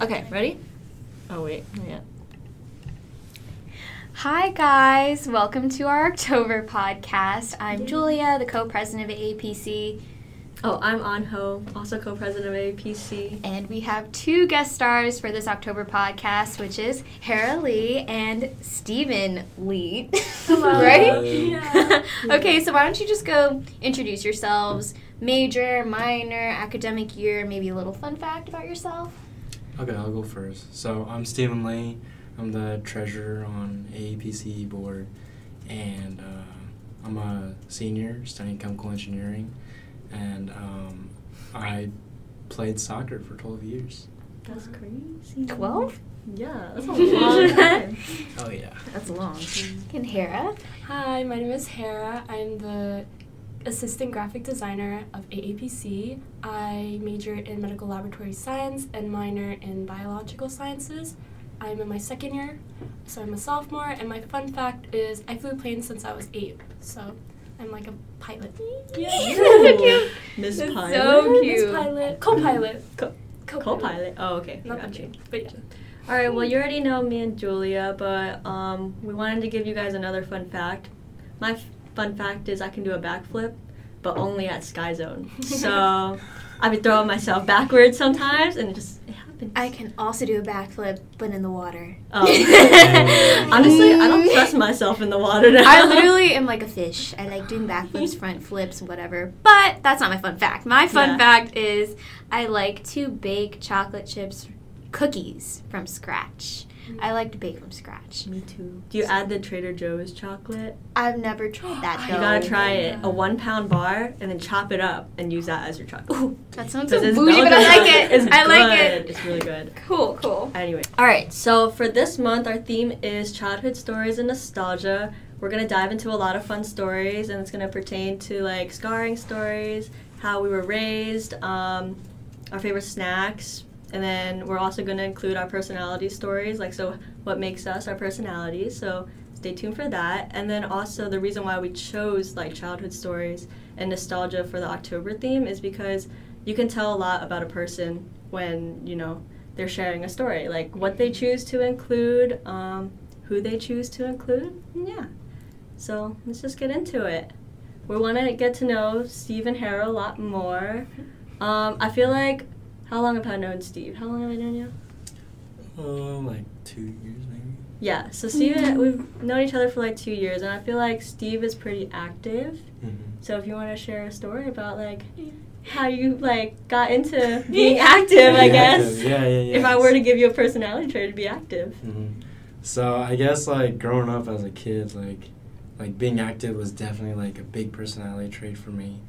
Okay, ready? Oh, wait, not yet. Hi, guys. Welcome to our October podcast. I'm Julia, the co-president of AAPC. Oh, I'm Anh Ho, also co-president of AAPC. And we have two guest stars for this October podcast, which is Hera Lee and Stephen Lee. Hello. Right? Yeah. Okay, so why don't you just go introduce yourselves. Major, minor, academic year, maybe a little fun fact about yourself. Okay, I'll go first. So I'm Stephen Lee. I'm the treasurer on AAPC board, and I'm a senior studying chemical engineering, and I played soccer for 12 years. That's crazy. 12? Yeah, that's a long time. Oh, yeah. That's long. And Hera? Hi, my name is Hera. I'm the assistant graphic designer of AAPC. I major in medical laboratory science and minor in biological sciences. I'm in my second year, so I'm a sophomore, and my fun fact is I flew planes since I was 8, so I'm like a pilot. Yeah. So cute. Miss That's Pilot? So cute. Miss Pilot. Co-pilot. Co-pilot? Oh, okay. Not that cheap, but yeah. All right, well, you already know me and Julia, but we wanted to give you guys another fun fact. My fun fact is I can do a backflip, but only at Sky Zone. So I've been throwing myself backwards sometimes, and it happens. I can also do a backflip, but in the water. Oh. Honestly, I don't trust myself in the water now. I literally am like a fish. I like doing backflips, front flips, whatever. But that's not my fun fact. My fun fact is I like to bake chocolate chips cookies from scratch. I like to bake from scratch. Me too. Do you add the Trader Joe's chocolate? I've never tried that, though. You gotta try it. A 1 pound bar, and then chop it up and use that as your chocolate. Ooh, that sounds so bougie, but I like it. I like it. It's really good. Cool. Anyway. All right, so for this month, our theme is childhood stories and nostalgia. We're gonna dive into a lot of fun stories, and it's gonna pertain to, like, scarring stories, how we were raised, our favorite snacks. And then we're also going to include our personality stories, like, so what makes us our personalities. So stay tuned for that. And then also the reason why we chose, like, childhood stories and nostalgia for the October theme is because you can tell a lot about a person when, you know, they're sharing a story. Like, what they choose to include, who they choose to include. Yeah. So let's just get into it. We want to get to know Steve and Hera a lot more. I feel like... How long have I known Steve? How long have I known you? Like 2 years, maybe. Yeah, so Steve and we've known each other for like 2 years, and I feel like Steve is pretty active. Mm-hmm. So if you want to share a story about, like, how you, like, got into being active, I guess. Yeah. If I were to give you a personality trait, it'd be active. Mm-hmm. So I guess, like, growing up as a kid, like being active was definitely, like, a big personality trait for me.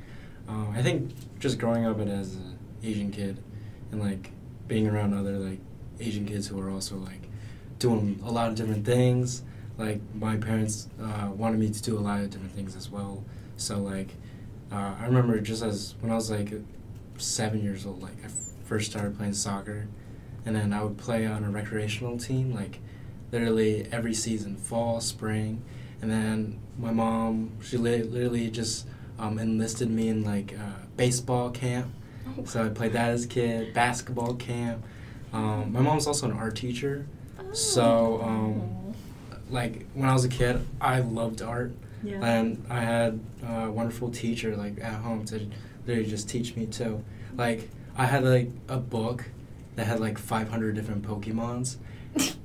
I think just growing up as an Asian kid, and, like, being around other, like, Asian kids who are also, like, doing a lot of different things. Like, my parents wanted me to do a lot of different things as well. So, like, I remember just as when I was, like, 7 years old, like, I first started playing soccer. And then I would play on a recreational team, like, literally every season, fall, spring. And then my mom, she literally just enlisted me in, like, baseball camp. So I played that as a kid, basketball camp. My mom's also an art teacher. So, like, when I was a kid, I loved art. Yeah. And I had a wonderful teacher, like, at home to literally just teach me, too. Like, I had, like, a book that had, like, 500 different Pokemons.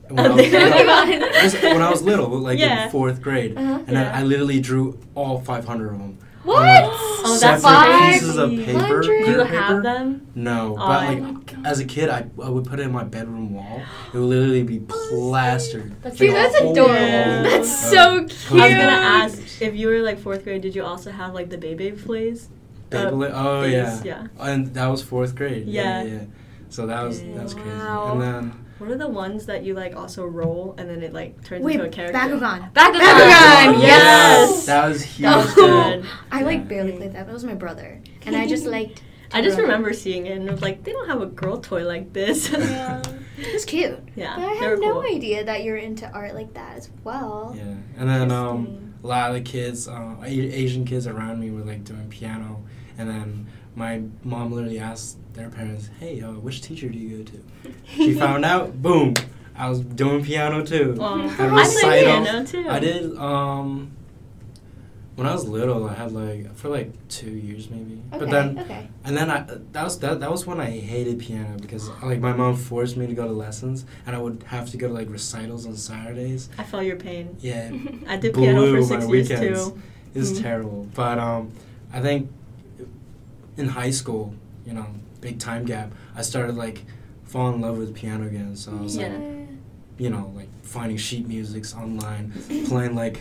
When I was little, like, in fourth grade. Uh-huh. And I literally drew all 500 of them. What? Oh, that's separate pieces of paper. Do you have them? No, but like as a kid, I would put it in my bedroom wall. It would literally be plastered. Dude, that's adorable. Yeah. That's so cute. I was gonna ask if you were like fourth grade. Did you also have like the Beyblade plays? Beyblade. Yeah. And that was fourth grade. Yeah. So that was crazy. And then. What are the ones that you, like, also roll, and then it, like, turns into a character? Bakugan! Yes! That was huge. I, like, barely played that. That was my brother. And I just liked... I just remember seeing it, and I was like, they don't have a girl toy like this. Yeah. It was cute. Yeah. But I had no idea that you were into art like that as well. Yeah. And then a lot of the kids, Asian kids around me were, like, doing piano. And then my mom literally asked their parents, hey, which teacher do you go to? She found out, boom, I was doing piano too. I did piano too. I did, when I was little, I had for 2 years maybe. Okay, but then, and then that was when I hated piano because my mom forced me to go to lessons and I would have to go to recitals on Saturdays. I feel your pain. Yeah. I did piano for 6 years too. It was terrible. But I think in high school, big time gap, I started fall in love with piano again. So I was finding sheet musics online, playing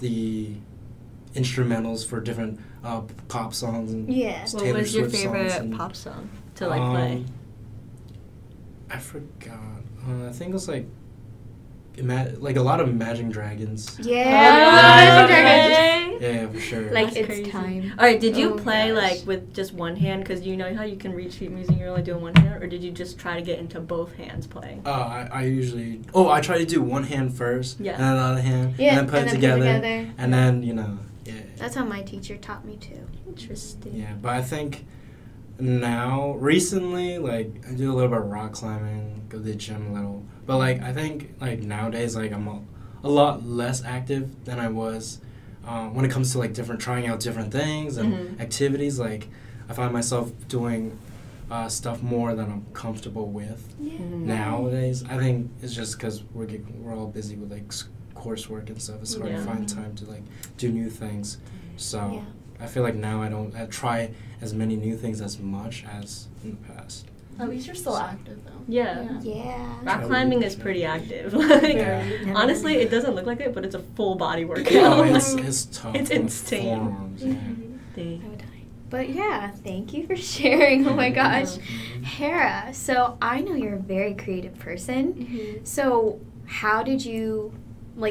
the instrumentals for different pop songs and Taylor Swift songs. What was your favorite pop song to play? I forgot. I think it was a lot of Imagine Dragons. Yeah, Imagine Dragons. Yeah, for sure. That's it's crazy. Time. All right, did you play with just one hand? Because you know how you can read sheet music and you're only doing one hand, or did you just try to get into both hands playing? I try to do one hand first, and then the other hand, and then put it together, and then That's how my teacher taught me too. Interesting. Yeah, but I think now recently, I do a little bit of rock climbing, go to the gym a little. But, I think, nowadays, I'm a lot less active than I was when it comes to, trying out different things and activities. I find myself doing stuff more than I'm comfortable with nowadays. I think it's just because we're all busy with, coursework and stuff. It's hard to find time to, do new things. So I feel now I try as many new things as much as in the past. At least you're still active, though. Yeah. Rock climbing is pretty active. Honestly, it doesn't look like it, but it's a full body workout. Oh, it's tough. It's insane. Forms, I would die. But thank you for sharing. Oh my gosh, Hera. So I know you're a very creative person. Mm-hmm. So how did you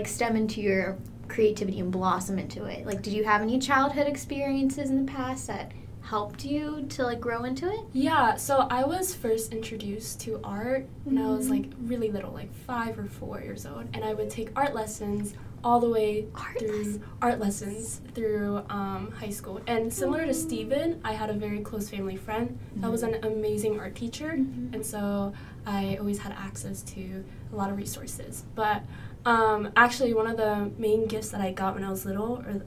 stem into your creativity and blossom into it? Did you have any childhood experiences in the past that helped you to grow into it? Yeah, so I was first introduced to art when I was really little, 5 or 4 years old, and I would take art lessons all the way through high school. And similar to Stephen, I had a very close family friend that was an amazing art teacher, and so I always had access to a lot of resources. But actually, one of the main gifts that I got when I was little, or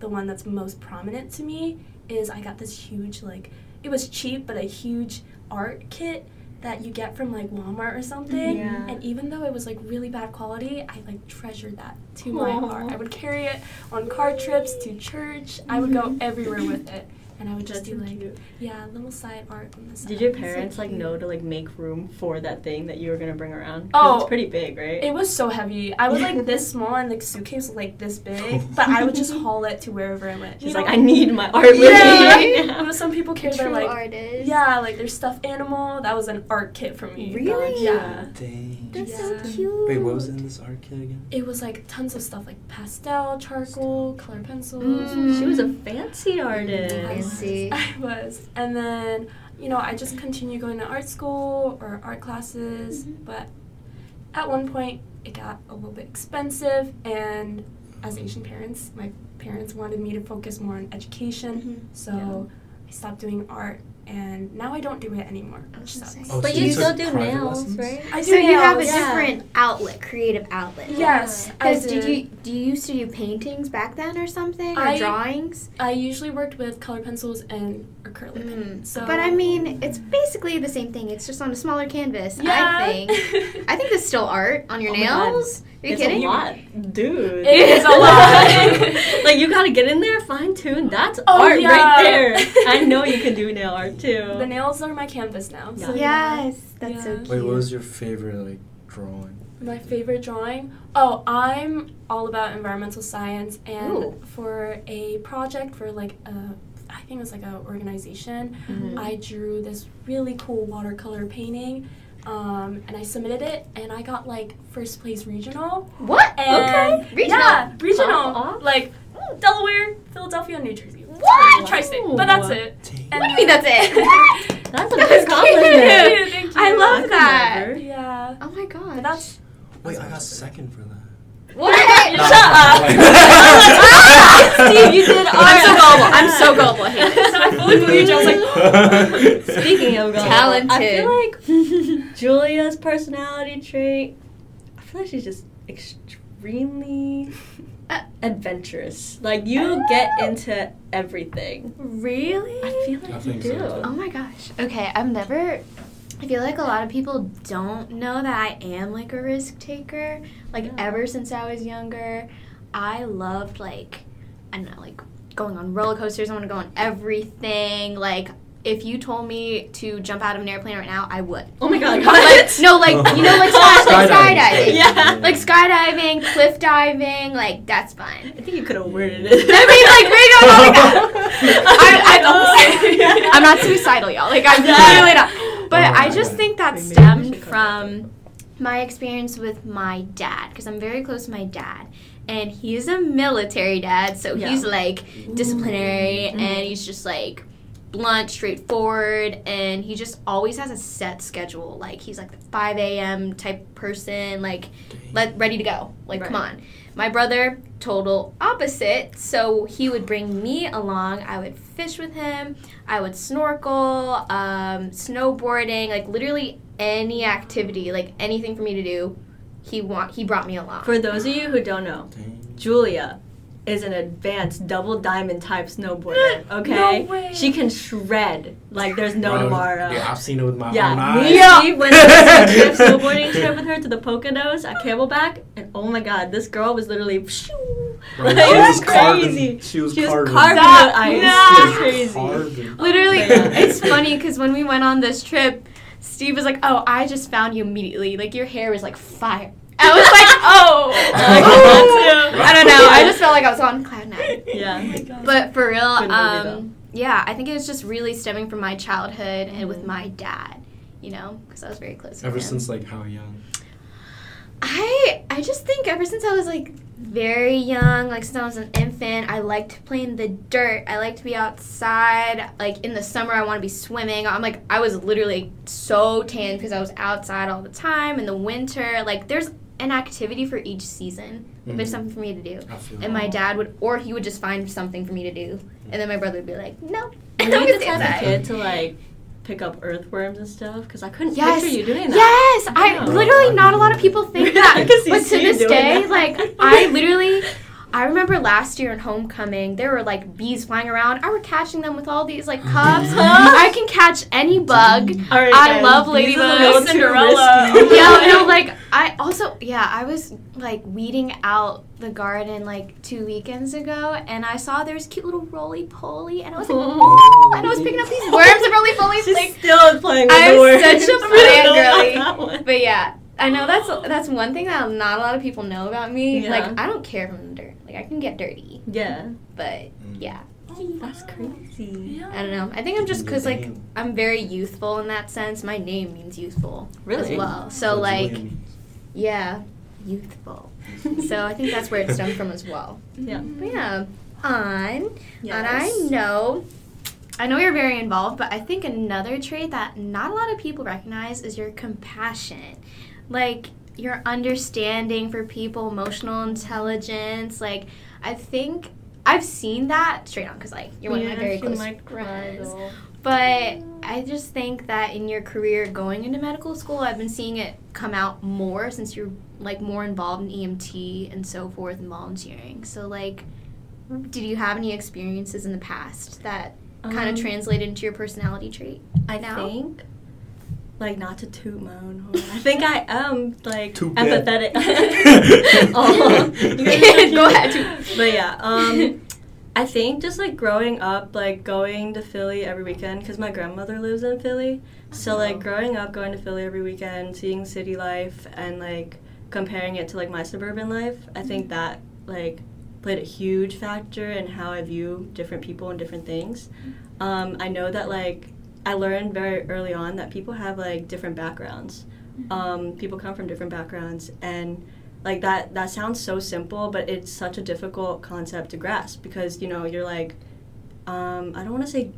the one that's most prominent to me, is I got this huge, it was cheap, but a huge art kit that you get from Walmart or something. Yeah. And even though it was really bad quality, I treasured that to my heart. I would carry it on car trips to church. I would go everywhere with it. And I would just do little side art on the side. Did your parents know to make room for that thing that you were gonna bring around? Oh, it's pretty big, right? It was so heavy. I was this small, and suitcase was this big, but I would just haul it to wherever I went. She's I need my art with me. Yeah. You know, some people care about artists. Yeah, their stuffed animal. That was an art kit for me. Really? Yeah. Dang. That's so cute. Wait, what was in this art kit again? It was tons of stuff pastel, charcoal, color pencils. She was a fancy artist. I was. And then, I just continued going to art school or art classes, but at one point it got a little bit expensive, and as Asian parents, my parents wanted me to focus more on education, I stopped doing art, and now I don't do it anymore. But you still do nails, right? I do nails. You have a different creative outlet. Yes. Because did you used to do paintings back then or something? Or drawings? I usually worked with color pencils and acrylic. So. But I mean, it's basically the same thing. It's just on a smaller canvas, I think. I think that's still art on your nails. Are you kidding? It's a lot. Dude. It is a lot. You gotta get in there, fine tune. That's art right there. I know you can do nail art too. The nails are my canvas now. Yeah. So that's so cute. Wait, what was your favorite drawing? My favorite drawing? Oh, I'm all about environmental science, and for a project for I think it was a organization, I drew this really cool watercolor painting. And I submitted it, and I got first place regional. What? And okay. Regional. Yeah, regional. Delaware, Philadelphia, New Jersey. What? Tri-state. But that's it. And what do you mean that's it? That's a big compliment. Thank you. I love that. Yeah. Oh my gosh. But I got second for that. What? Shut up. Steve, you did art. I'm so gullible. I fully believed you. I was like, speaking of girls, talented. I feel like Julia's personality trait, I feel like she's just extremely adventurous. Like, you get into everything. Really? I feel like you do. So. Oh my gosh. Okay, I feel like a lot of people don't know that I am, like, a risk taker. Like, ever since I was younger, I loved, like, I don't know, like, going on roller coasters. I want to go on everything. Like, if you told me to jump out of an airplane right now, I would. Oh, my God. Like, no, like, you know, like, skydiving. Yeah. Like, skydiving, cliff diving, like, that's fine. I think you could have worded it. I mean, like, oh, my God. I'm not suicidal, y'all. Like, I'm literally not. But I just think that stemmed from my experience with my dad, because I'm very close to my dad, and he is a military dad, so he's, like, disciplinary, and he's just, like, blunt, straightforward, and he just always has a set schedule. Like, he's, like, the 5 a.m. type person, like, ready to go. Like, come on. My brother, total opposite, so he would bring me along. I would fish with him. I would snorkel, snowboarding, like literally any activity, like anything for me to do, he brought me along. For those of you who don't know, Julia is an advanced double diamond type snowboarder, okay? No way. She can shred like there's no tomorrow. Yeah, I've seen it with my own eyes. We went on a snowboarding trip with her to the Poconos at Camelback, and oh my God, this girl was literally like, she was crazy. She was carving the ice. Nah. Crazy. Literally, it's funny because when we went on this trip, Steve was like, oh, I just found you immediately. Like, your hair was like fire. I was like, I don't know. I just felt like I was on cloud nine. Yeah. Oh my God. But for real, I think it was just really stemming from my childhood and with my dad, you know, because I was very close with him. Ever since, like, how young? I just think ever since I was, like, very young, like, since I was an infant, I liked playing in the dirt. I liked to be outside. Like, in the summer, I want to be swimming. I'm, like, I was literally so tan because I was outside all the time. In the winter, like, there's an activity for each season. Mm-hmm. There's something for me to do. Absolutely. And my dad would just find something for me to do. And then my brother would be like, no. And I'm just have a kid to, like, pick up earthworms and stuff, because I couldn't picture you doing that. Yes, literally not a lot of people think that, but to this day, like, I remember last year in homecoming, there were, like, bees flying around. I were catching them with all these, like, cups. I can catch any bug. Right, I love ladybugs. Cinderella. Yeah, no, like, I was, like, weeding out the garden, like, 2 weekends ago, and I saw there's cute little roly-poly, and I was like, oh, and I was picking up these worms and roly-polies. She's like, still playing with the worms. I'm such a fangirly. But, yeah, I know that's one thing that not a lot of people know about me. Yeah. Like, I don't care if I'm dirty. Like, I can get dirty. Yeah. But, yeah. Oh, that's crazy. Yeah. I don't know. I think I'm just because, like, I'm very youthful in that sense. My name means youthful as well. So, like, yeah, youthful. So I think that's where it stemmed from as well. Yeah. But, yeah. And I know you're very involved, but I think another trait that not a lot of people recognize is your compassion. Like, your understanding for people, emotional intelligence. Like, I think I've seen that straight on because, like, you're one of my very close friends. But I just think that in your career going into medical school, I've been seeing it come out more since you're, like, more involved in EMT and so forth and volunteering. So, like, did you have any experiences in the past that kind of translated into your personality trait? I think... Like, not to toot my own horn. I think I am, like, toot empathetic. Go ahead. But, yeah, I think just, like, growing up, like, going to Philly every weekend, because my grandmother lives in Philly. So, like, growing up, going to Philly every weekend, seeing city life, and, like, comparing it to, like, my suburban life, I think that, like, played a huge factor in how I view different people and different things. I know that, like, I learned very early on that people have, like, different backgrounds. People come from different backgrounds. And, like, that sounds so simple, but it's such a difficult concept to grasp because, you know, you're, like, I don't want to say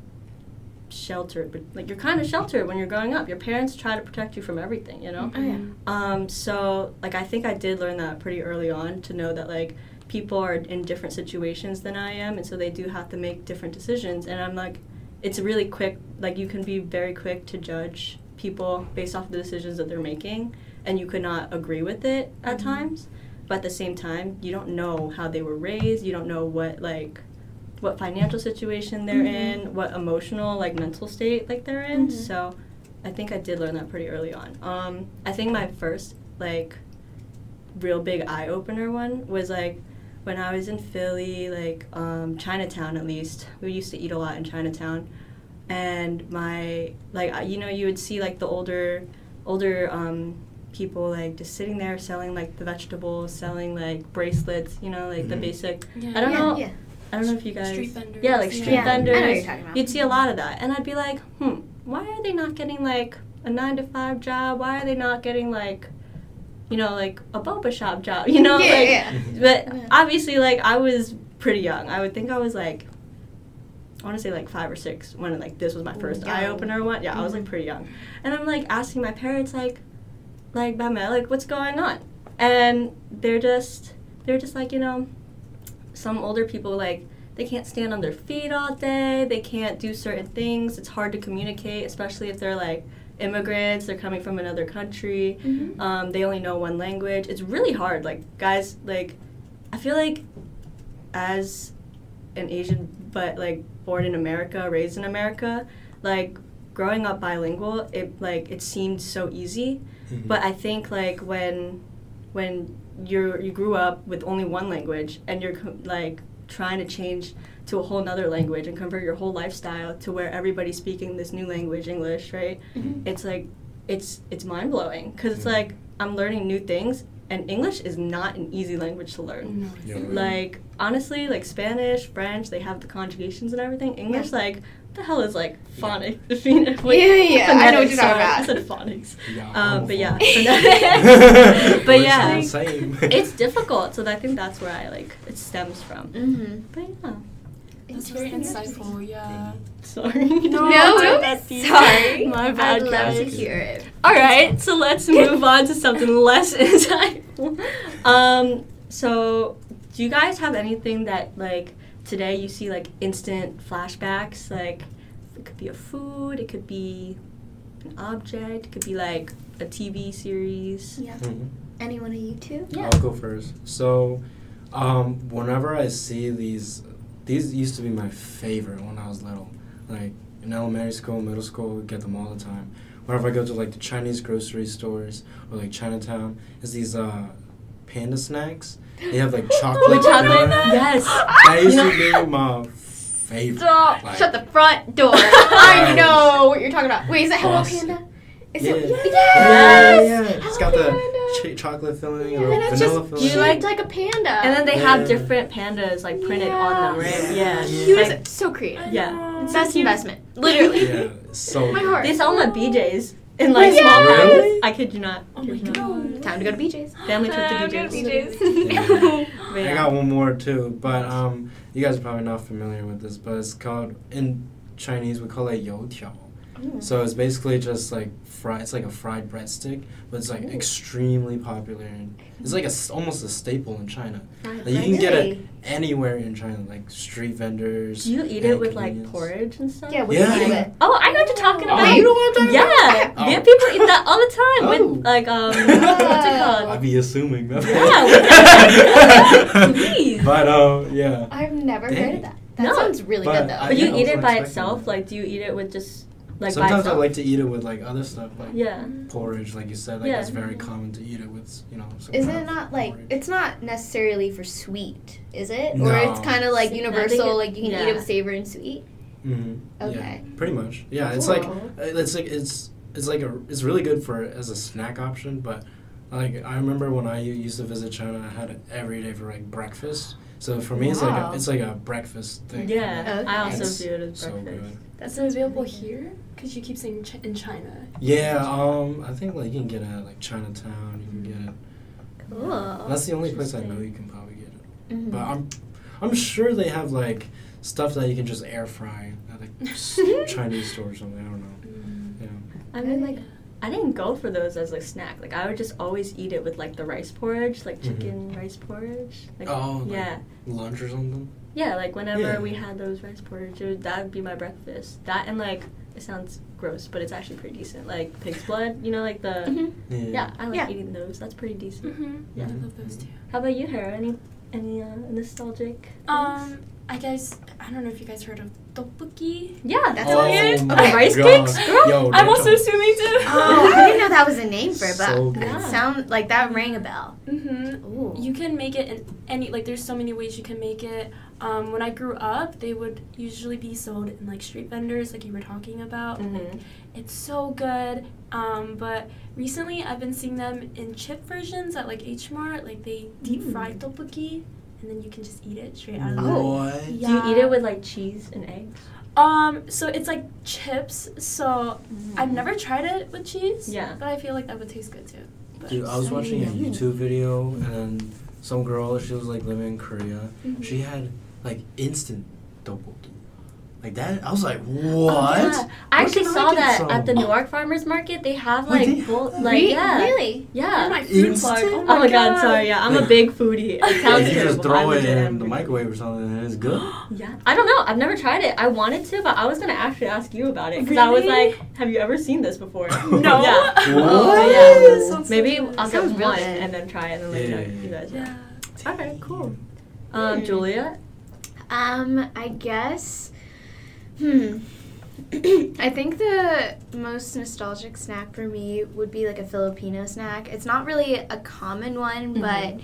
sheltered, but, like, you're kind of sheltered when you're growing up. Your parents try to protect you from everything, you know? So, like, I think I did learn that pretty early on to know that, like, people are in different situations than I am, and so they do have to make different decisions. And I'm, like, it's really quick. Like, you can be very quick to judge people based off the decisions that they're making, and you could not agree with it at mm-hmm. times. But at the same time, you don't know how they were raised. You don't know what financial situation they're mm-hmm. in, what emotional, mental state, they're in. Mm-hmm. So I think I did learn that pretty early on. I think my first, real big eye-opener one was, when I was in Philly, Chinatown at least. We used to eat a lot in Chinatown. And you would see, the older people, just sitting there selling, the vegetables, selling, bracelets, mm-hmm. the basic. Yeah. I don't know. Yeah. I don't know if you guys... Street vendors. Yeah, street vendors. I know what you're talking about. You'd see a lot of that. And I'd be like, why are they not getting, a 9-to-5 job? Why are they not getting, a boba shop job? You know? But obviously, I was pretty young. I would think I was, I want to say, 5 or 6 when, this was my first eye-opener one. Yeah, mm-hmm. I was, pretty young. And I'm, asking my parents, what's going on? And they're just some older people, they can't stand on their feet all day. They can't do certain things. It's hard to communicate, especially if they're, immigrants. They're coming from another country. Mm-hmm. They only know one language. It's really hard. Guys, I feel as an Asian, but, born in America, raised in America, growing up bilingual, it, it seemed so easy. Mm-hmm. But I think, when you grew up with only one language and you're trying to change to a whole nother language and convert your whole lifestyle to where everybody's speaking this new language, English, right? Mm-hmm. It's it's mind-blowing because it's I'm learning new things, and English is not an easy language to learn. No. Yeah, right. Honestly, Spanish, French, they have the conjugations and everything. English, what the hell is phonics? Yeah. I know what you're talking about. I said phonics. Yeah, but yeah, it's difficult. So I think that's where it stems from. Mm-hmm. But yeah, that's very insightful. Yeah. Sorry. No, don't be sorry. My bad. I'd love to hear it. All right, so let's move on to something less insightful. So, do you guys have anything that today you see instant flashbacks? It could be a food, it could be an object, it could be a TV series. Yeah. Mm-hmm. Any one of you two? Yeah. I'll go first. So whenever I see these used to be my favorite when I was little. In elementary school, middle school, we'd get them all the time. Whenever I go to the Chinese grocery stores or Chinatown, it's these panda snacks. They have chocolate. Chocolate? Yes. That used to be my favorite. Stop! Shut the front door. I know what you're talking about. Wait, is that Hello Panda? Is it? Yes. Yeah. It's got the chocolate filling or vanilla filling. You like a panda. And then they have different pandas printed on them, right? Yeah. Cute. It's so creative. Yeah. Best investment. Literally. Yeah. So. My heart. They sell them at BJ's. In small towns. Really? I kid you not. Oh my god. Time to go to BJ's. Family trip to BJ's. Yeah. I got one more too, but you guys are probably not familiar with this, but it's called, in Chinese we call it you tiao. So it's basically just a fried breadstick, but it's extremely popular, and it's almost a staple in China. You can get it anywhere in China, street vendors. Do you eat it with porridge and stuff? Yeah, we eat it. Oh, I know what you're talking about. You know what I'm talking about? Yeah, people eat that all the time with what's it called? I'd be assuming. Yeah, please. But yeah. I've never heard of that. That sounds really good though. But you eat it by itself? Do you eat it with just? Sometimes I like to eat it with other stuff porridge, like you said. It's very common to eat it with some Is it not porridge. It's not necessarily for sweet, is it? No. Or it's kind of universal, you can eat it with savory and sweet. Mm-hmm. Okay. Yeah, pretty much. Yeah, cool. It's really good for as a snack option. But I remember when I used to visit China, I had it every day for breakfest. So for me, it's a breakfast thing. Yeah, okay. I also do it as breakfast. So that's available here? Because you keep saying in China. Yeah, I think you can get it at Chinatown. You can get it. Cool. That's the only place I know you can probably get it. Mm-hmm. But I'm sure they have stuff that you can just air fry at Chinese store or something. I don't know. Mm. Yeah. I mean I didn't go for those as snack. I would just always eat it with the rice porridge, chicken rice porridge. Lunch or something? Yeah, like whenever we had those rice porridges, that would be my breakfast. That and like, it sounds gross, but it's actually pretty decent. Like pig's blood, you know, like the, I like eating those. That's pretty decent. Mm-hmm. Yeah, I love those too. How about you, Hera? Any nostalgic things? I guess, I don't know if you guys heard of tteokbokki. Yeah, that's rice cakes, girl. Yo, I'm also assuming too. Oh, I didn't know that was a name for it, but it sound like that rang a bell. Mm-hmm. Ooh. You can make it in any, like there's so many ways you can make it. When I grew up, they would usually be sold in like street vendors, like you were talking about. Mm-hmm. Like, it's so good. But recently, I've been seeing them in chip versions at like H Mart. Like they deep fry tteokbokki, and then you can just eat it straight out of the oven. Yeah. Do you eat it with like cheese and eggs? So it's like chips. So I've never tried it with cheese. Yeah. But I feel like that would taste good too. But dude, I was watching a YouTube video and some girl, she was like living in Korea. Mm-hmm. She had like instant tteokbokki. Like that? I was like, what? Yeah. I actually saw that at the Newark Farmers Market. They have like, Really? Yeah. Like food plug. Oh my God, sorry. Yeah, I'm a big foodie. It sounds you just throw it in the microwave or something and it's good. Yeah. I don't know. I've never tried it. I wanted to, but I was going to actually ask you about it because I was like, have you ever seen this before? No. Yeah. What? Yeah. Maybe I'll get one and then try it and then later you guys know. Okay, cool. Julia? I guess... I think the most nostalgic snack for me would be like a Filipino snack. It's not really a common one, but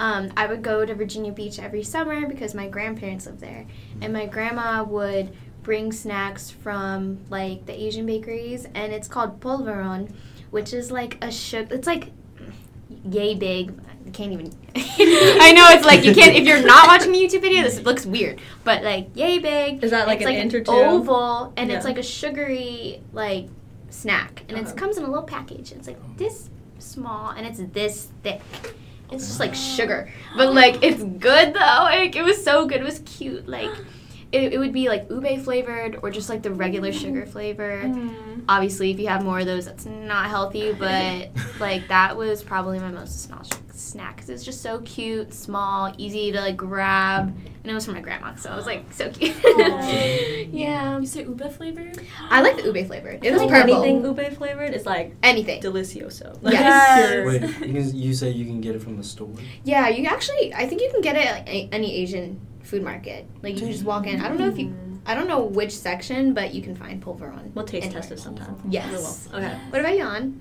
I would go to Virginia Beach every summer because my grandparents live there. And my grandma would bring snacks from like the Asian bakeries, and it's called polvoron, which is like a sugar, it's like yay big. I can't even, I know it's like, you can't, if you're not watching the YouTube video, this looks weird, but like, yay big. Is that like an oval, and it's like a sugary, like, snack, and it comes in a little package, it's like this small, and it's this thick. It's just like sugar, but like, it's good though, like, it was so good, it was cute, like, it would be like ube flavored, or just like the regular sugar flavor. Obviously, if you have more of those, that's not healthy, but like that was probably my most nostalgic snack because it was just so cute, small, easy to like grab, and it was from my grandma, so it was like so cute. Yeah. You say ube flavored? I like the ube flavored. It was like purple. Anything ube flavored is like anything delicioso. Like, yes. Wait, you say you can get it from the store? Yeah, you actually. I think you can get it at like, any Asian food market. Like you can just walk in. I don't know which section, but you can find polvoron. We'll taste test it sometime. Yes. Well. Okay. What about you, Anh?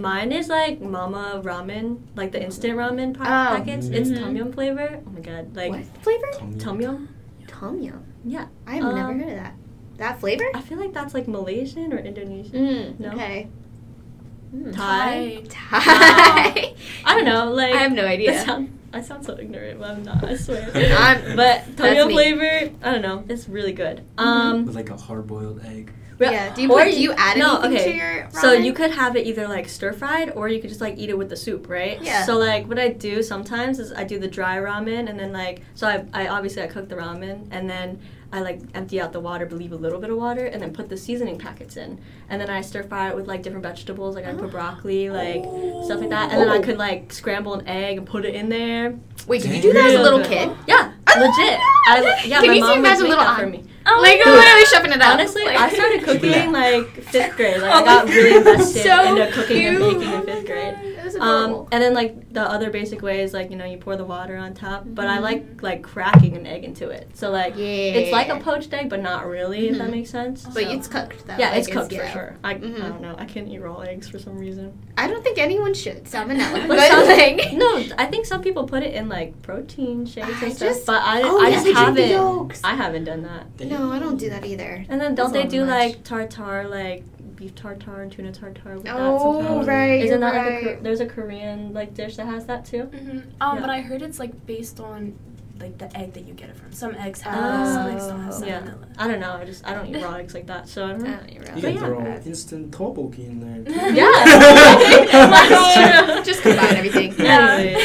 Mine is like Mama Ramen, like the instant ramen packets. It's tom yum flavor. Oh my God. Like what flavor? Tom yum. Tom yum. Yeah. I have never heard of that. That flavor? I feel like that's like Malaysian or Indonesian. No? Okay. Thai. I don't know. Like I have no idea. I sound so ignorant, but I'm not, I swear. But tom yum flavor, I don't know, it's really good. With like a hard-boiled egg. Yeah, do you add anything to your ramen? So you could have it either like stir-fried or you could just like eat it with the soup, right? Yeah. So like what I do sometimes is I do the dry ramen and then like, so I obviously I cook the ramen and then I like empty out the water, but leave a little bit of water, and then put the seasoning packets in. And then I stir fry it with like different vegetables, like I put broccoli, like stuff like that. And then I could like scramble an egg and put it in there. Wait, did you do that as a little kid? Yeah, legit. Can you see that as a little for me? Oh like literally shoving it out. Honestly, like, I started cooking like fifth grade. Like I got really invested into cooking and baking in fifth grade. And then like the other basic way is like, you know, you pour the water on top, but I like cracking an egg into it. So like it's like a poached egg, but not really, if that makes sense. But it's cooked though. Yeah, like, it's cooked for sure. I don't know. I can't eat raw eggs for some reason. I don't think anyone should. Salmonella. No, I think some people put it in like protein shakes and stuff, but I just haven't. I haven't done that. No, I don't do that either. And then don't they do like tartare, like beef tartare and tuna tartare with that sometimes? Right. Isn't that like there's a Korean like dish that has that too? Mm-hmm. But I heard it's like based on like the egg that you get it from. Some eggs have it, some eggs don't have salmonella. I don't know. I don't eat raw eggs like that, so I don't know. You can throw instant tteokbokki in there. Yeah. Just combine everything. Anyway.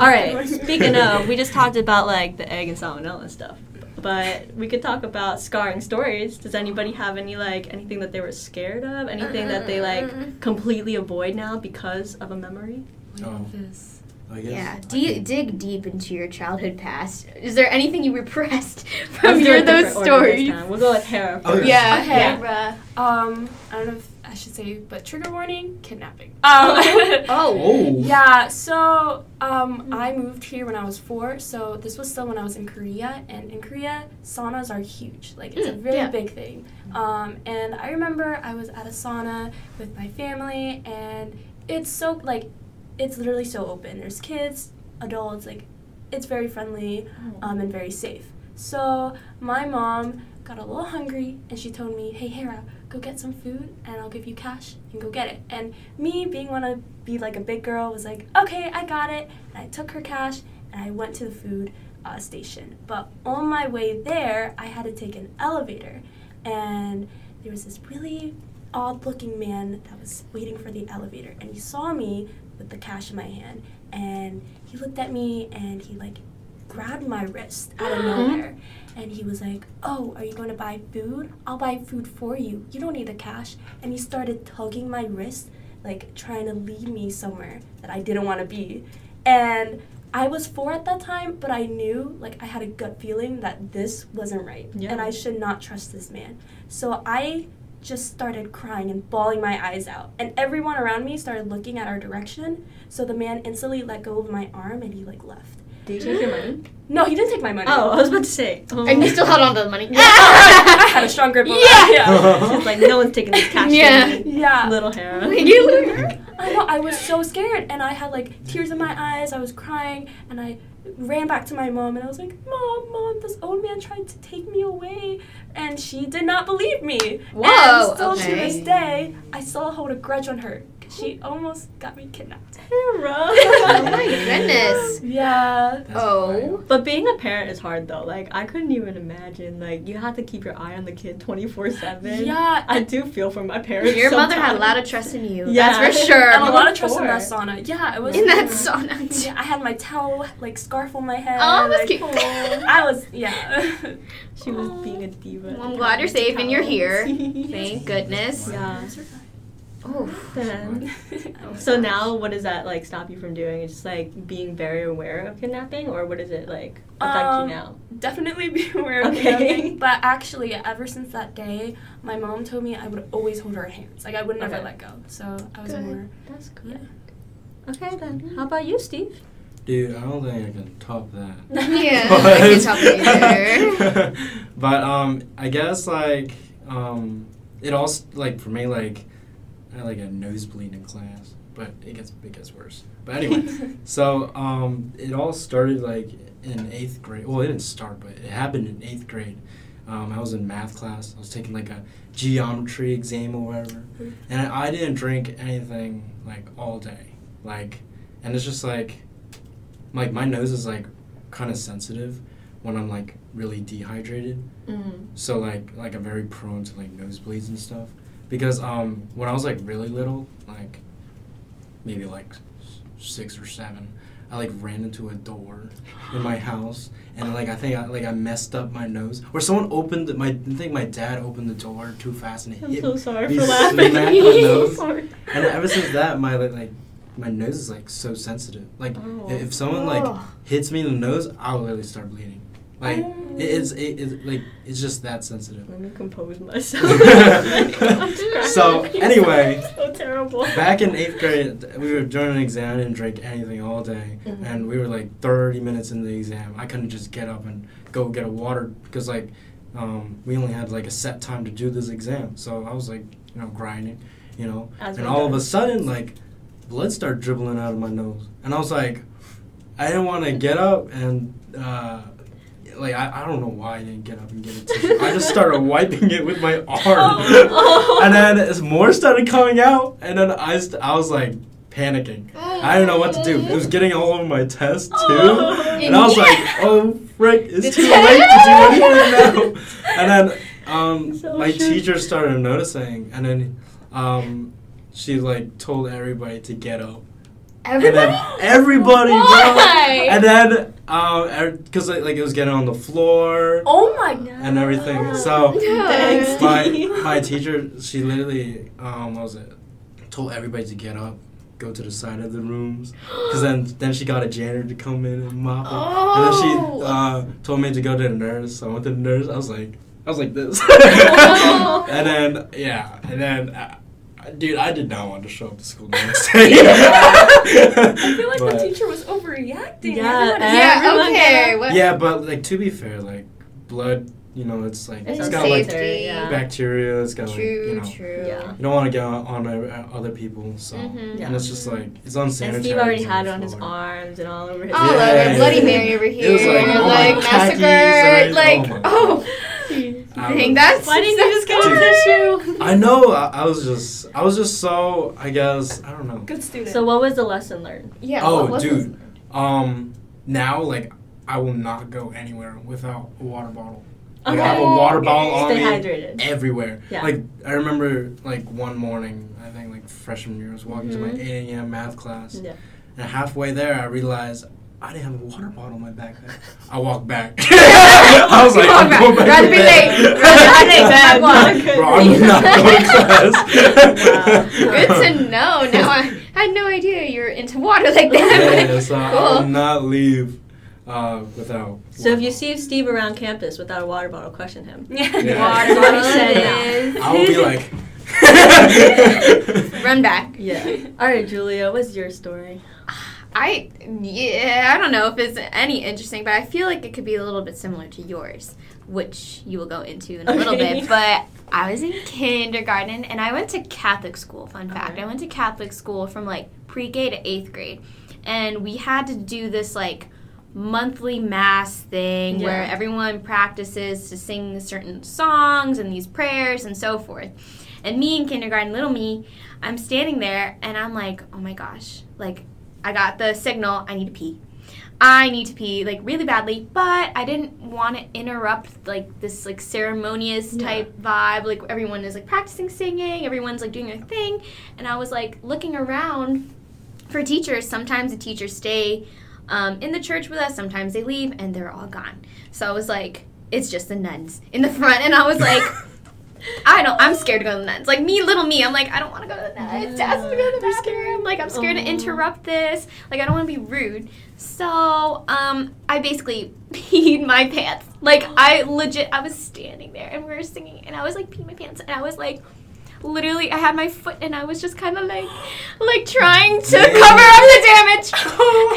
All right. Speaking of, we just talked about like the egg and salmonella and stuff. But we could talk about scarring stories. Does anybody have any, like, anything that they were scared of? Anything that they, like, completely avoid now because of a memory? I love this. I guess. Yeah. Dig deep into your childhood past. Is there anything you repressed from those stories? We'll go with Hera first. Yeah. Hera. I don't know if I should say, but trigger warning, kidnapping. Yeah, so I moved here when I was 4, so this was still when I was in Korea, and in Korea, saunas are huge. Like, it's a really big thing. And I remember I was at a sauna with my family, and it's so, like, it's literally so open. There's kids, adults, like, it's very friendly and very safe. So my mom got a little hungry, and she told me, hey, Hera, go get some food, and I'll give you cash, and go get it. And me, being want to be like a big girl, was like, okay, I got it. And I took her cash, and I went to the food station. But on my way there, I had to take an elevator, and there was this really odd-looking man that was waiting for the elevator, and he saw me with the cash in my hand, and he looked at me, and he, like, grabbed my wrist out of nowhere, and he was like, oh, are you going to buy food? I'll buy food for you. You don't need the cash. And he started tugging my wrist, like, trying to lead me somewhere that I didn't want to be. And I was 4 at that time, but I knew, like, I had a gut feeling that this wasn't right, and I should not trust this man. So I just started crying and bawling my eyes out, and everyone around me started looking at our direction, so the man instantly let go of my arm, and he, like, left. Did he take your money? No, he didn't take my money. Oh, I was about to say. And you still held on to the money? Yeah. I had a strong grip on that. Yeah. She's like, no one's taking this cash. Yeah. Little Hera. I know, I was so scared, and I had, like, tears in my eyes. I was crying, and I ran back to my mom, and I was like, Mom, this old man tried to take me away. And she did not believe me. Whoa. And still to this day, I still hold a grudge on her. She almost got me kidnapped. Hera. Oh my goodness. Yeah. That's hard. But being a parent is hard though. Like, I couldn't even imagine. Like, you have to keep your eye on the kid 24/7. Yeah. I do feel for my parents. Your mother had a lot of trust in you. Yeah. That's for sure. And a lot of trust in that sauna. Yeah, it was in that sauna. Yeah, I had my towel, like, scarf on my head. Oh, that's cute. She was being a diva. Well, I'm glad you're safe and you're here. Thank goodness. Yeah. So now what does that, like, stop you from doing? It's just, like, being very aware of kidnapping, or what does it, like, affect you now? Definitely being aware of kidnapping, but actually ever since that day, my mom told me I would always hold her hands. Like, I would never let go. So I was more... That's good. Yeah. Okay, then. How about you, Steve? Dude, I don't think I can top that. I can top it either. But I guess, like, it also, like, for me, like, I had, like, a nosebleed in class, but it gets worse. But anyway, so it all started, like, in 8th grade. Well, it didn't start, but it happened in 8th grade. I was in math class. I was taking, like, a geometry exam or whatever. And I didn't drink anything, like, all day. Like, and it's just, like, my nose is, like, kind of sensitive when I'm, like, really dehydrated. So, like, I'm very prone to, like, nosebleeds and stuff. Because when I was, like, really little, like, maybe, like, 6 or 7, I, like, ran into a door in my house, and, like, I think I messed up my nose. Or someone opened my dad opened the door too fast, and I'm hit so sorry for laughing. My nose. Sorry. And ever since that, my, like, my nose is, like, so sensitive. Like, if someone, like, hits me in the nose, I'll literally start bleeding. Like, it's just that sensitive. Let me compose myself. So, anyway, so terrible. Back in 8th grade, we were doing an exam. I didn't drink anything all day, and we were, like, 30 minutes into the exam. I couldn't just get up and go get a water, because, like, we only had, like, a set time to do this exam. So I was, like, you know, grinding, you know. All of a sudden, like, blood started dribbling out of my nose. And I was, like, I didn't want to get up and... like, I don't know why I didn't get up and get a tissue. I just started wiping it with my arm. And then more started coming out, and then I was, like, panicking. I didn't know what to do. It was getting all over my test, too. And I was like, oh, frick, it's too late to do anything now. And then my teacher started noticing, and then she, like, told everybody to get up. Everybody? And then everybody. Why? Bro. And then, because like it was getting on the floor. Oh my god. And everything. So my teacher, she literally, told everybody to get up, go to the side of the rooms, because then she got a janitor to come in and mop it. Oh. And then she told me to go to the nurse. So I went to the nurse. I was like this. Oh. And then, dude, I did not want to show up to school the next day. I feel like the teacher was overreacting. Yeah, okay. Yeah, but, like, to be fair, like, blood, you know, it's like, it's got, like, bacteria, it's got, like, you know, yeah. You don't want to get on other people, so, mm-hmm. And it's just, like, it's unsanitary. And Steve already had it on his arms and all over his all over, Bloody Mary over here. It was, like, massacred, like, I think that's... Why didn't you just go to the shoe? I know. I was just so, I guess, I don't know. Good student. So what was the lesson learned? Yeah. Oh, dude. Now, like, I will not go anywhere without a water bottle. Okay. Like, I have a water bottle on me everywhere. Yeah. Like, I remember, like, one morning, I think, like, freshman year, I was walking to my 8 a.m. math class. Yeah. And halfway there, I realized... I didn't have a water bottle in my backpack. I walked back. I was like, I'm going back to bed. Rather be late. Good to know. Now I had no idea you were into water like that. Yeah, so cool. I will not leave without water. So if you see Steve around campus without a water bottle, question him. Yeah. Water bottle says. I will be like... Run back. Yeah. All right, Julia, what's your story? I don't know if it's any interesting, but I feel like it could be a little bit similar to yours, which you will go into in a little bit. But I was in kindergarten, and I went to Catholic school. Fun fact. Right. I went to Catholic school from, like, pre-K to 8th grade, and we had to do this, like, monthly mass thing where everyone practices to sing certain songs and these prayers and so forth. And me in kindergarten, little me, I'm standing there, and I'm like, oh, my gosh, like, I got the signal, I need to pee, like, really badly, but I didn't want to interrupt, like, this, like, ceremonious type vibe, like, everyone is, like, practicing singing, everyone's, like, doing their thing, and I was, like, looking around for teachers. Sometimes the teachers stay in the church with us, sometimes they leave, and they're all gone, so I was, like, it's just the nuns in the front, and I was, like... I'm scared to go to the nuns. Like, little me, I'm like, I don't want to go to the nuns. Dad's going to go to the bathroom. Like, I'm scared to interrupt this. Like, I don't want to be rude. So, I basically peed my pants. Like, I was standing there, and we were singing, and I was, like, peeing my pants, and I was, like, literally, I had my foot, and I was just kind of, like, trying to cover up the damage.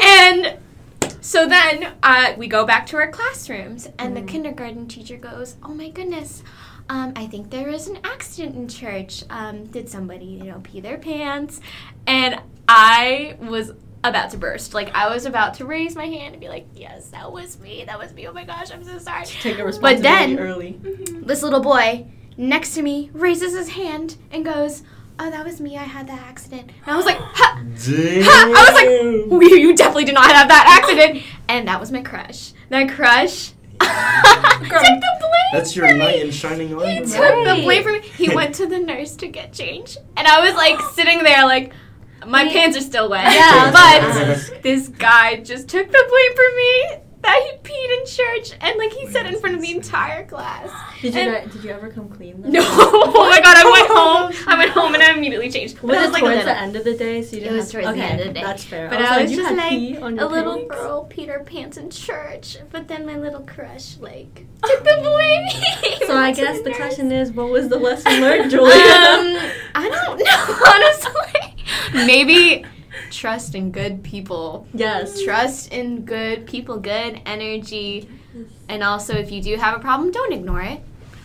And so then we go back to our classrooms, and the kindergarten teacher goes, oh, my goodness, I think there was an accident in church. Did somebody, pee their pants? And I was about to burst. Like, I was about to raise my hand and be like, yes, that was me. Oh, my gosh, I'm so sorry. Take a responsibility early. Mm-hmm. This little boy next to me raises his hand and goes, oh, that was me. I had that accident. And I was like, ha! Damn. Ha! I was like, you definitely did not have that accident. And that was my crush. My crush... Girl, took the blame. That's your knight in shining armor. He took the blame for me. He went to the nurse to get changed, and I was like sitting there, like my pants are still wet. Yeah, but this guy just took the blame for me that he peed in church, and like he said in front of the entire class. Did you ever come clean? No. Oh my god, I went home, and I immediately changed. But it was like towards the end of the day, so you didn't. It was towards the end of the day. That's fair. But I was just like a little girl peed her pants in church, but then my little crush like took the blame. So I guess the question is, what was the lesson learned, Julia? I don't know, honestly. Maybe. Trust in good people. Yes. Trust in good people, good energy. Yes. And also, if you do have a problem, don't ignore it.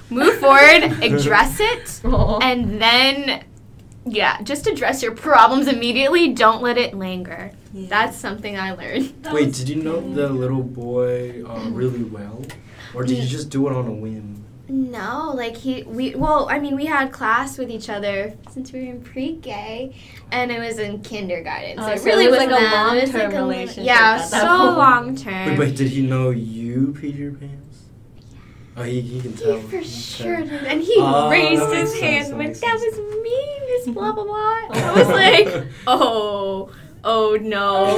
Move forward, address it, and then, just address your problems immediately. Don't let it linger. Yeah. That's something I learned. Wait, did you know the little boy really well? Or did you just do it on a whim? No, like we had class with each other since we were in pre-K, and I was in kindergarten, so it really was like a long-term relationship. Yeah, so long-term. Wait, did he know you peed your pants? Yeah. Oh, he can tell. He for sure did, and he raised his hand when that was me, Miss Blah Blah Blah. I was like, oh. oh no,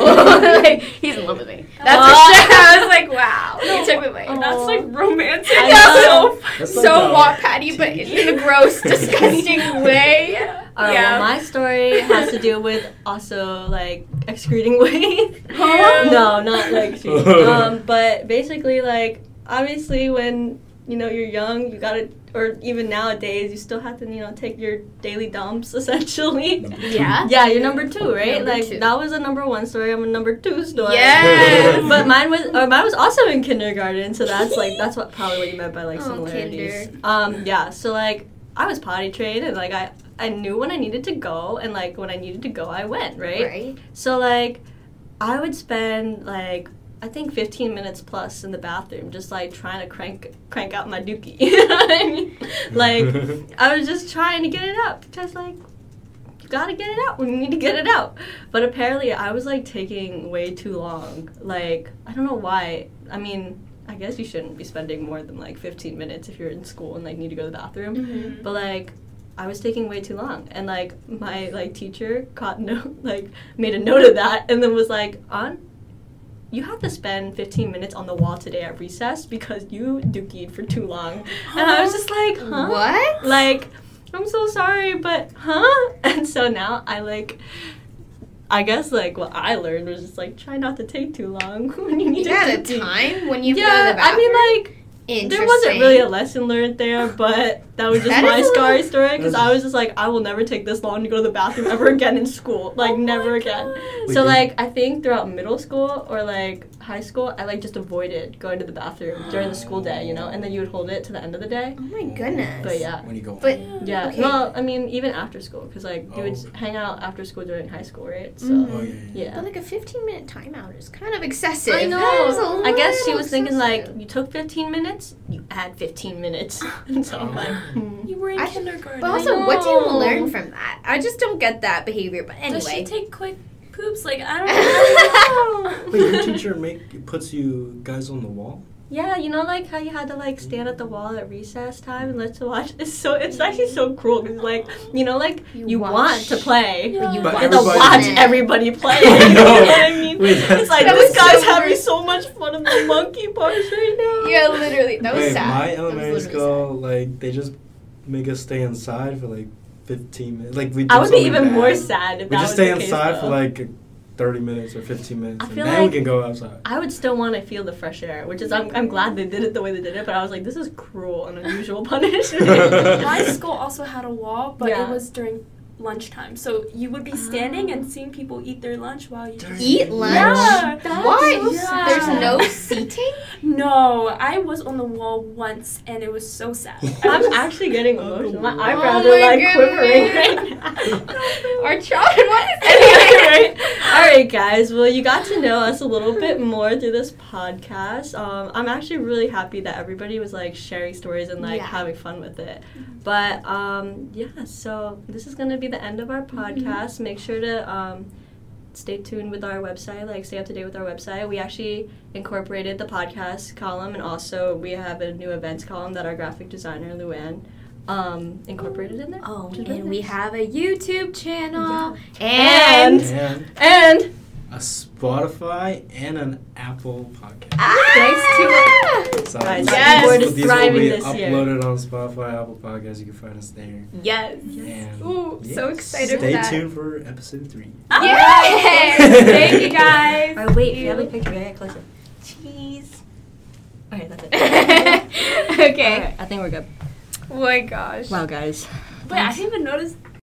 like he's in love with me. That's for sure. I was like, wow, he took me away. That's like romantic. So Wattpad-y, but in a gross, disgusting way. Well, my story has to deal with also like excreting weight. No, not like excreting. But basically, like obviously when you know you're young, you gotta. Or even nowadays, you still have to, you know, take your daily dumps, essentially. Yeah. Yeah, you're number two, right? Number two. That was a number one story. I'm a number two story. Yeah. But mine was also in kindergarten, so that's, like, that's what probably what you meant by, like, similarities. Yeah, so, like, I was potty trained, and, like, I knew when I needed to go, and, like, when I needed to go, I went, right? Right. So, like, I would spend, like... I think 15 minutes plus in the bathroom, just, like, trying to crank out my dookie. You know what I mean? Like, I was just trying to get it out because, like, you gotta get it out. We need to get it out. But apparently I was, like, taking way too long. Like, I don't know why. I mean, I guess you shouldn't be spending more than, like, 15 minutes if you're in school and, like, need to go to the bathroom. Mm-hmm. But, like... I was taking way too long, and, like, my, like, teacher made a note of that and then was like, Anh? You have to spend 15 minutes on the wall today at recess because you dookied for too long. And I was just like, huh? What? Like, I'm so sorry, but huh? And so now I guess what I learned was just, like, try not to take too long when you need to. At a time when you go to the bathroom? I mean, like... There wasn't really a lesson learned there, but that was just my scary story because I was just like, I will never take this long to go to the bathroom ever again in school. Like, never again. So, like, I think throughout middle school or, like, high school, I, like, just avoided going to the bathroom during the school day, you know? And then you would hold it to the end of the day. Oh, my goodness. But, yeah. When you go home. Yeah. Okay. Well, I mean, even after school because, like, you would hang out after school during high school, right? So, yeah. But, like, a 15-minute timeout is kind of excessive. I know. I guess she was thinking, like, you took 15 minutes. You add 15 minutes. And so I'm like, you were in kindergarten. But also, what do you learn from that? I just don't get that behavior. But anyway, does she take quick poops? Like, I don't know. Wait, your teacher puts you guys on the wall? Yeah, you know, like, how you had to, like, stand at the wall at recess time and let's watch? It's actually so cruel because, like, you know, like, you want to play. Yeah. But you want to watch everybody play. You know what I mean? Wait, it's like, this guy's having so much fun of the monkey bars right now. Yeah, literally. That was sad. My elementary school, like, they just make us stay inside for, like, 15 minutes. Like, we. I would be even more sad if that was the case. We just stay inside for, like... 30 minutes or 15 minutes, and then we can go outside. I would still want to feel the fresh air, which is, I'm glad they did it the way they did it, but I was like, this is cruel and unusual punishment. My school also had a wall, but it was during lunchtime, so you would be standing and seeing people eat their lunch while you... Eat lunch? Yeah. Why? So there's no seating? No, I was on the wall once, and it was so sad. I'm actually getting emotional. My eyebrows are, like, quivering right now. Our childhood, what is anyway, right? All right, guys. Well, you got to know us a little bit more through this podcast. I'm actually really happy that everybody was, like, sharing stories and, like, having fun with it. But, yeah, so this is going to be the end of our podcast. Mm-hmm. Make sure to stay tuned with our website, like, stay up to date with our website. We actually incorporated the podcast column, and also we have a new events column that our graphic designer Luann incorporated in there. We have a YouTube channel and a Spotify and an Apple podcast. Thanks to us. Guys, we're thriving this year. These will be uploaded on Spotify, Apple Podcasts. You can find us there. Yes. Ooh, so excited for that. Stay tuned for episode 3. Yay! Thank you, guys. All right, wait, if you have a picture, I gotta close it. Jeez. Okay, that's it. Okay. All right, I think we're good. Oh, my gosh. Wow, guys. Wait, I didn't even notice...